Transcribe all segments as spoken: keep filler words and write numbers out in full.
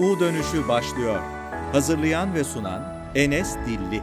U Dönüşü başlıyor. Hazırlayan ve sunan Enes Dilli.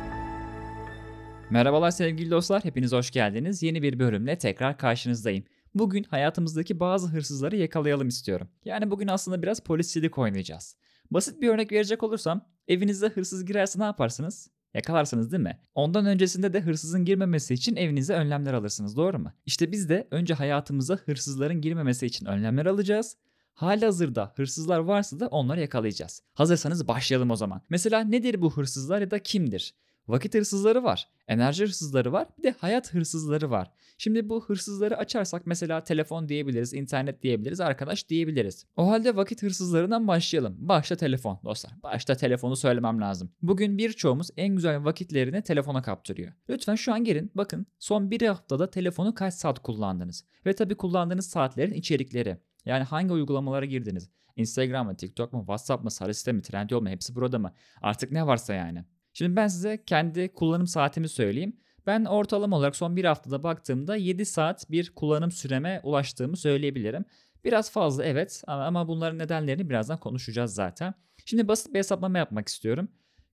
Merhabalar sevgili dostlar, hepiniz hoş geldiniz. Yeni bir bölümle tekrar karşınızdayım. Bugün hayatımızdaki bazı hırsızları yakalayalım istiyorum. Yani bugün aslında biraz polisçilik oynayacağız. Basit bir örnek verecek olursam, evinize hırsız girerse ne yaparsınız? Yakalarsınız değil mi? Ondan öncesinde de hırsızın girmemesi için evinize önlemler alırsınız, doğru mu? İşte biz de önce hayatımıza hırsızların girmemesi için önlemler alacağız. Halihazırda hırsızlar varsa da onları yakalayacağız. Hazırsanız başlayalım o zaman. Mesela nedir bu hırsızlar ya da kimdir? Vakit hırsızları var, enerji hırsızları var, bir de hayat hırsızları var. Şimdi bu hırsızları açarsak mesela telefon diyebiliriz, internet diyebiliriz, arkadaş diyebiliriz. O halde vakit hırsızlarından başlayalım. Başta telefon dostlar. Başta telefonu söylemem lazım. Bugün birçoğumuz en güzel vakitlerini telefona kaptırıyor. Lütfen şu an gelin bakın son bir haftada telefonu kaç saat kullandınız? Ve tabii kullandığınız saatlerin içerikleri. Yani hangi uygulamalara girdiniz? Instagram mı, TikTok mu, WhatsApp mı, Sarı Sistemi, Trendyol mu, hepsi burada mı? Artık ne varsa yani. Şimdi ben size kendi kullanım saatimi söyleyeyim. Ben ortalama olarak son bir haftada baktığımda yedi saat bir kullanım süreme ulaştığımı söyleyebilirim. Biraz fazla evet, ama bunların nedenlerini birazdan konuşacağız zaten. Şimdi basit bir hesaplama yapmak istiyorum.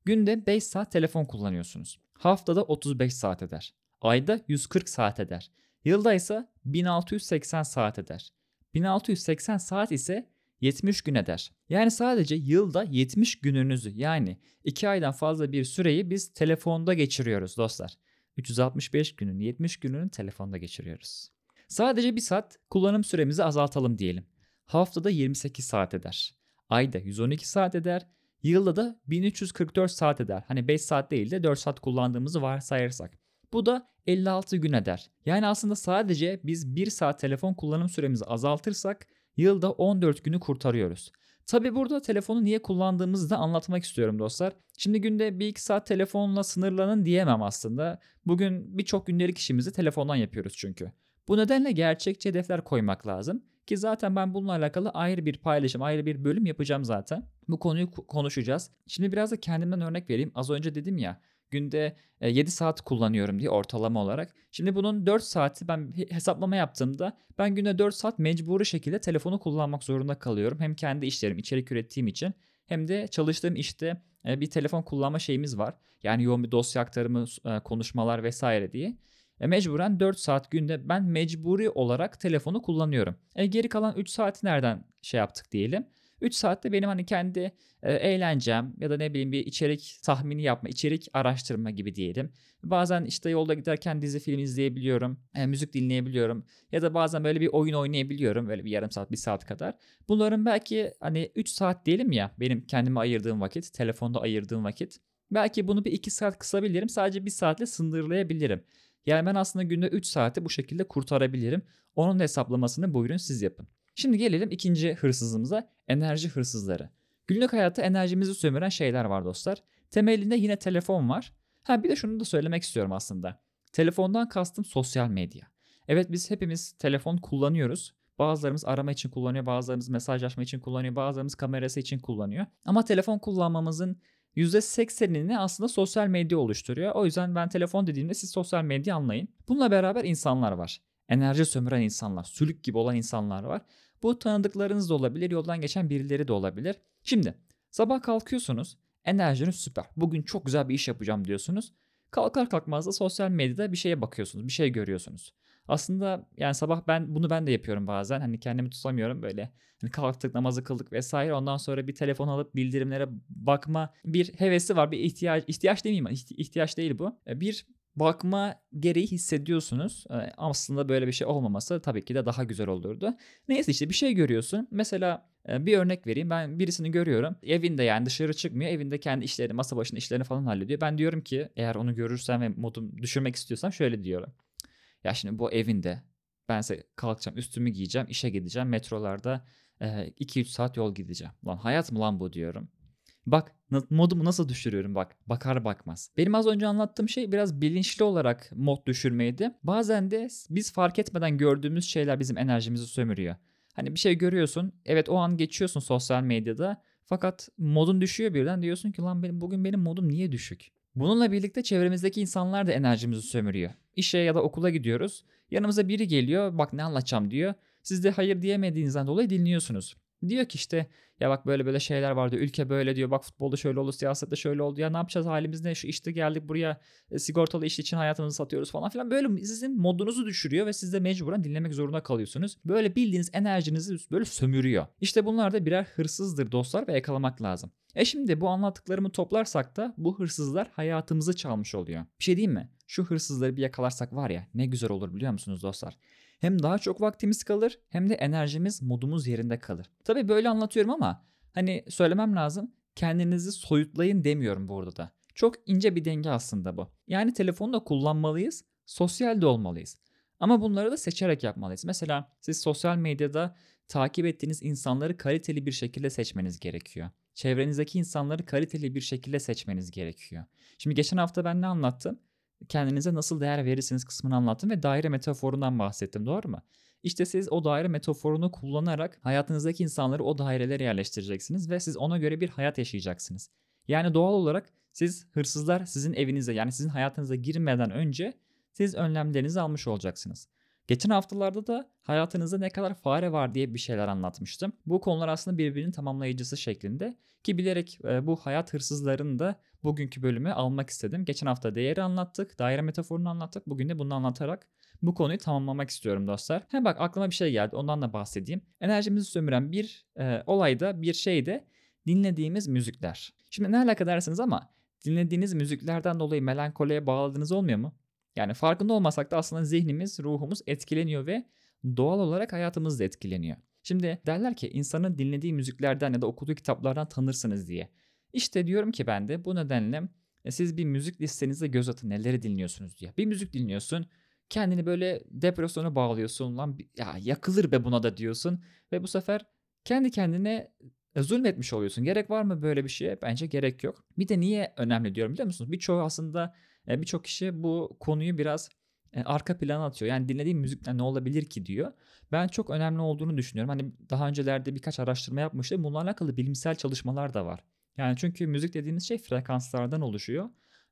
Günde beş saat telefon kullanıyorsunuz. Haftada otuz beş saat eder. Ayda yüz kırk saat eder. Yılda ise bin altı yüz seksen saat eder. bin altı yüz seksen saat ise yetmiş gün eder. Yani sadece yılda yetmiş gününüzü, yani iki aydan fazla bir süreyi biz telefonda geçiriyoruz dostlar. üç yüz altmış beş günün yetmiş gününü telefonda geçiriyoruz. Sadece bir saat kullanım süremizi azaltalım diyelim. Haftada yirmi sekiz saat eder. Ayda yüz on iki saat eder. Yılda da bin üç yüz kırk dört saat eder. Hani beş saat değil de dört saat kullandığımızı varsayarsak. Bu da elli altı gün eder. Yani aslında sadece biz bir saat telefon kullanım süremizi azaltırsak yılda on dört günü kurtarıyoruz. Tabi burada telefonu niye kullandığımızı da anlatmak istiyorum dostlar. Şimdi günde bir iki saat telefonla sınırlanın diyemem aslında. Bugün birçok günlük işimizi telefondan yapıyoruz çünkü. Bu nedenle gerçekçi hedefler koymak lazım. Ki zaten ben bununla alakalı ayrı bir paylaşım, ayrı bir bölüm yapacağım zaten. Bu konuyu konuşacağız. Şimdi biraz da kendimden örnek vereyim. Az önce dedim ya, günde yedi saat kullanıyorum diye ortalama olarak. Şimdi bunun dört saati ben hesaplama yaptığımda ben günde dört saat mecburi şekilde telefonu kullanmak zorunda kalıyorum. Hem kendi işlerim, içerik ürettiğim için, hem de çalıştığım işte bir telefon kullanma şeyimiz var. Yani yoğun bir dosya aktarımı, konuşmalar vesaire diye. E mecburen dört saat günde ben mecburi olarak telefonu kullanıyorum. E geri kalan üç saati nereden şey yaptık diyelim. üç saatte benim hani kendi e, eğlencem ya da ne bileyim bir içerik tahmini yapma, içerik araştırma gibi diyelim. Bazen işte yolda giderken dizi film izleyebiliyorum, e, müzik dinleyebiliyorum ya da bazen böyle bir oyun oynayabiliyorum böyle bir yarım saat, bir saat kadar. Bunların belki hani üç saat diyelim ya benim kendime ayırdığım vakit, telefonda ayırdığım vakit. Belki bunu bir iki saat kısabilirim, sadece bir saatle sınırlayabilirim. Yani ben aslında günde üç saati bu şekilde kurtarabilirim. Onun hesaplamasını buyurun siz yapın. Şimdi gelelim ikinci hırsızımıza, enerji hırsızları. Günlük hayatta enerjimizi sömüren şeyler var dostlar. Temelinde yine telefon var. Ha bir de şunu da söylemek istiyorum aslında. Telefondan kastım sosyal medya. Evet biz hepimiz telefon kullanıyoruz. Bazılarımız arama için kullanıyor, bazılarımız mesajlaşma için kullanıyor, bazılarımız kamerası için kullanıyor. Ama telefon kullanmamızın yüzde seksenini aslında sosyal medya oluşturuyor. O yüzden ben telefon dediğimde siz sosyal medya anlayın. Bununla beraber insanlar var. Enerji sömüren insanlar, sülük gibi olan insanlar var. Bu tanıdıklarınız da olabilir, yoldan geçen birileri de olabilir. Şimdi sabah kalkıyorsunuz, enerjiniz süper. Bugün çok güzel bir iş yapacağım diyorsunuz. Kalkar kalkmaz da sosyal medyada bir şeye bakıyorsunuz, bir şey görüyorsunuz. Aslında yani sabah ben bunu ben de yapıyorum bazen. Hani kendimi tutamıyorum böyle. Hani kalktık, namazı kıldık vesaire. Ondan sonra bir telefon alıp bildirimlere bakma bir hevesi var, bir ihtiyaç, ihtiyaç demeyeyim, ihtiyaç değil bu. Bir bakma gereği hissediyorsunuz. Aslında böyle bir şey olmaması tabii ki de daha güzel olurdu. Neyse işte bir şey görüyorsun. Mesela bir örnek vereyim. Ben birisini görüyorum. Evinde, yani dışarı çıkmıyor. Evinde kendi işlerini, masa başında işlerini falan hallediyor. Ben diyorum ki eğer onu görürsem ve modum düşürmek istiyorsam şöyle diyorum. Ya şimdi bu evinde, bense kalkacağım, üstümü giyeceğim, işe gideceğim, metrolarda iki üç saat yol gideceğim. Lan hayat mı lan bu diyorum. Bak modumu nasıl düşürüyorum bak. Bakar bakmaz. Benim az önce anlattığım şey biraz bilinçli olarak mod düşürmeydi. Bazen de biz fark etmeden gördüğümüz şeyler bizim enerjimizi sömürüyor. Hani bir şey görüyorsun. Evet o an geçiyorsun sosyal medyada. Fakat modun düşüyor birden. Diyorsun ki lan benim, bugün benim modum niye düşük? Bununla birlikte çevremizdeki insanlar da enerjimizi sömürüyor. İşe ya da okula gidiyoruz. Yanımıza biri geliyor. Bak ne anlatacağım diyor. Siz de hayır diyemediğinizden dolayı dinliyorsunuz. Diyor ki işte ya bak böyle böyle şeyler var diyor. Ülke böyle diyor. Bak futbolda şöyle oldu, siyasette şöyle oldu. Ya ne yapacağız, halimiz ne? Şu işte geldik buraya, e, sigortalı iş için hayatımızı satıyoruz falan filan. Böyle sizin modunuzu düşürüyor ve siz de mecburen dinlemek zorunda kalıyorsunuz. Böyle bildiğiniz enerjinizi böyle sömürüyor. İşte bunlar da birer hırsızdır dostlar ve yakalamak lazım. E şimdi bu anlattıklarımı toplarsak da bu hırsızlar hayatımızı çalmış oluyor. Bir şey diyeyim mi? Şu hırsızları bir yakalarsak var ya ne güzel olur biliyor musunuz dostlar? Hem daha çok vaktimiz kalır hem de enerjimiz, modumuz yerinde kalır. Tabii böyle anlatıyorum ama hani söylemem lazım, kendinizi soyutlayın demiyorum burada da. Çok ince bir denge aslında bu. Yani telefonu da kullanmalıyız, sosyal de olmalıyız. Ama bunları da seçerek yapmalıyız. Mesela siz sosyal medyada takip ettiğiniz insanları kaliteli bir şekilde seçmeniz gerekiyor. Çevrenizdeki insanları kaliteli bir şekilde seçmeniz gerekiyor. Şimdi geçen hafta ben ne anlattım? Kendinize nasıl değer verirsiniz kısmını anlattım ve daire metaforundan bahsettim, doğru mu? İşte siz o daire metaforunu kullanarak hayatınızdaki insanları o dairelere yerleştireceksiniz ve siz ona göre bir hayat yaşayacaksınız. Yani doğal olarak siz hırsızlar sizin evinize, yani sizin hayatınıza girmeden önce siz önlemlerinizi almış olacaksınız. Geçen haftalarda da hayatınızda ne kadar fare var diye bir şeyler anlatmıştım. Bu konular aslında birbirinin tamamlayıcısı şeklinde ki bilerek bu hayat hırsızlarını da bugünkü bölüme almak istedim. Geçen hafta değeri anlattık, daire metaforunu anlattık. Bugün de bunu anlatarak bu konuyu tamamlamak istiyorum dostlar. Hem bak aklıma bir şey geldi, ondan da bahsedeyim. Enerjimizi sömüren bir e, olayda, bir şeyde dinlediğimiz müzikler. Şimdi ne alaka dersiniz ama dinlediğiniz müziklerden dolayı melankoliye bağladığınız olmuyor mu? Yani farkında olmasak da aslında zihnimiz, ruhumuz etkileniyor ve doğal olarak hayatımız da etkileniyor. Şimdi derler ki insanın dinlediği müziklerden ya da okuduğu kitaplardan tanırsınız diye. İşte diyorum ki ben de bu nedenle siz bir müzik listenize göz atın, neleri dinliyorsunuz diye. Bir müzik dinliyorsun, kendini böyle depresyona bağlıyorsun, lan ya yakılır be buna da diyorsun ve bu sefer kendi kendine zulmetmiş oluyorsun. Gerek var mı böyle bir şeye? Bence gerek yok. Bir de niye önemli diyorum biliyor musunuz? Birçoğu aslında birçok kişi bu konuyu biraz arka plana atıyor. Yani dinlediğim müzikten ne olabilir ki diyor. Ben çok önemli olduğunu düşünüyorum. Hani daha öncelerde birkaç araştırma yapmıştım. Bununla alakalı bilimsel çalışmalar da var. Yani çünkü müzik dediğimiz şey frekanslardan oluşuyor.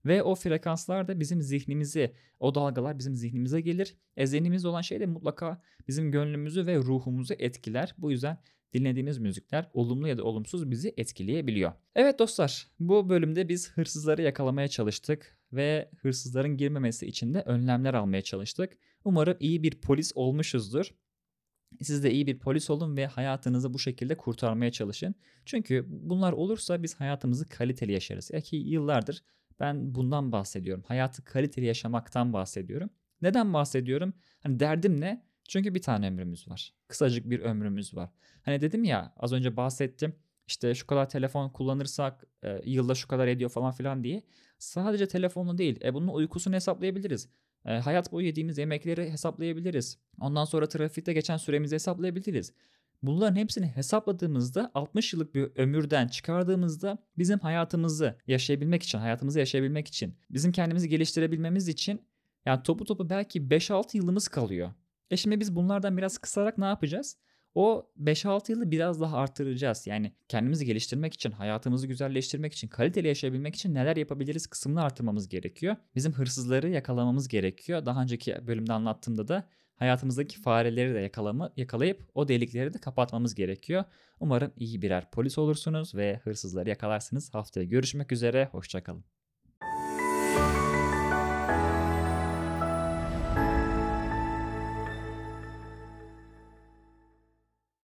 Ve o frekanslar da bizim zihnimizi, o dalgalar bizim zihnimize gelir. E zihnimiz olan şey de mutlaka bizim gönlümüzü ve ruhumuzu etkiler. Bu yüzden dinlediğimiz müzikler olumlu ya da olumsuz bizi etkileyebiliyor. Evet dostlar, bu bölümde biz hırsızları yakalamaya çalıştık ve hırsızların girmemesi için de önlemler almaya çalıştık. Umarım iyi bir polis olmuşuzdur. Siz de iyi bir polis olun ve hayatınızı bu şekilde kurtarmaya çalışın. Çünkü bunlar olursa biz hayatımızı kaliteli yaşarız. Ya ki yıllardır ben bundan bahsediyorum. Hayatı kaliteli yaşamaktan bahsediyorum. Neden bahsediyorum? Hani derdim ne? Çünkü bir tane ömrümüz var. Kısacık bir ömrümüz var. Hani dedim ya, az önce bahsettim. İşte şu kadar telefon kullanırsak e, yılda şu kadar ediyor falan filan diye. Sadece telefonla değil. E, bunun uykusunu hesaplayabiliriz. E, hayat boyu yediğimiz yemekleri hesaplayabiliriz. Ondan sonra trafikte geçen süremizi hesaplayabiliriz. Bunların hepsini hesapladığımızda altmış yıllık bir ömürden çıkardığımızda bizim hayatımızı yaşayabilmek için, hayatımızı yaşayabilmek için, bizim kendimizi geliştirebilmemiz için yani topu topu belki beş altı yılımız kalıyor. E şimdi biz bunlardan biraz kısarak ne yapacağız? O beş altı yılı biraz daha artıracağız. Yani kendimizi geliştirmek için, hayatımızı güzelleştirmek için, kaliteli yaşayabilmek için neler yapabiliriz kısmını artırmamız gerekiyor. Bizim hırsızları yakalamamız gerekiyor. Daha önceki bölümde anlattığımda da hayatımızdaki fareleri de yakalama, yakalayıp o delikleri de kapatmamız gerekiyor. Umarım iyi birer polis olursunuz ve hırsızları yakalarsınız. Haftaya görüşmek üzere, hoşça kalın.